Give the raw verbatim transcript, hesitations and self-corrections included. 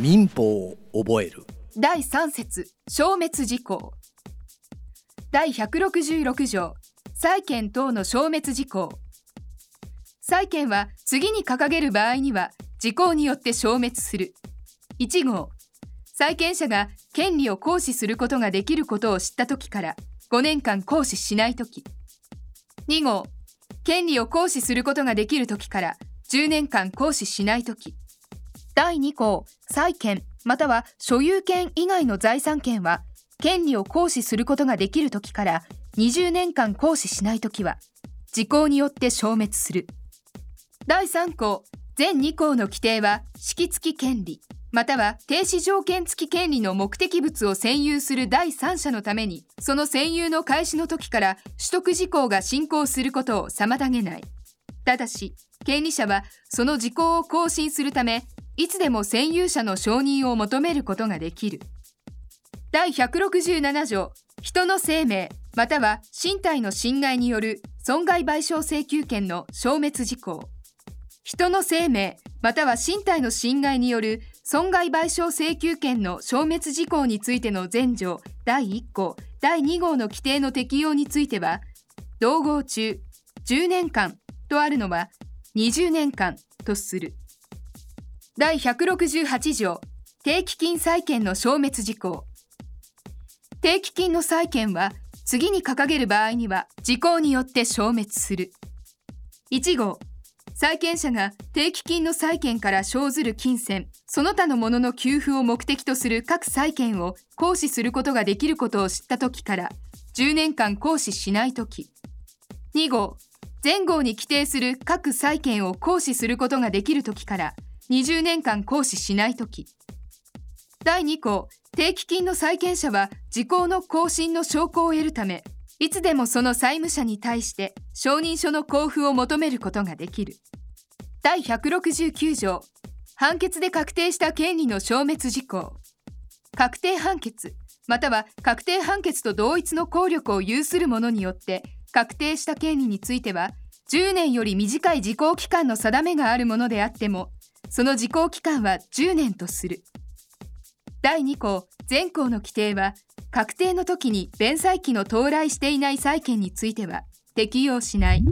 民法を覚えるだいさん節消滅事項だいひゃくろくじゅうろく条債権等の消滅事項債権は次に掲げる場合には事項によって消滅するいち号債権者が権利を行使することができることを知ったときからごねんかん行使しないときに号権利を行使することができるときからじゅうねんかん行使しないときだいに項債権または所有権以外の財産権は権利を行使することができるときからにじゅうねんかん行使しないときは事項によって消滅するだいさん項全に項の規定は式付き権利または停止条件付き権利の目的物を占有する第三者のためにその占有の開始の時から取得事項が進行することを妨げないただし権利者はその事項を更新するためいつでも占有者の承認を求めることができるだいひゃくろくじゅうなな条人の生命または身体の侵害による損害賠償請求権の消滅事項人の生命または身体の侵害による損害賠償請求権の消滅事項についての前条だいいち項だいに号の規定の適用については同号中じゅうねんかんとあるのはにじゅうねんかんとするだいひゃくろくじゅうはち条定期金債権の消滅事項定期金の債権は次に掲げる場合には事項によって消滅するいち号債権者が定期金の債権から生ずる金銭、その他のものの給付を目的とする各債権を行使することができることを知ったときからじゅうねんかん行使しないとき。に号、前号に規定する各債権を行使することができるときからにじゅうねんかん行使しないとき。だいに項、定期金の債権者は時効の更新の証拠を得るため、いつでもその債務者に対して承認書の交付を求めることができる。だいひゃくろくじゅうきゅう条、判決で確定した権利の消滅事項。確定判決、または確定判決と同一の効力を有する者によって、確定した権利については、じゅうねんより短い時効期間の定めがあるものであっても、その時効期間はじゅうねんとする。だいに項、前項の規定は、確定の時に弁済期の到来していない債権については適用しない。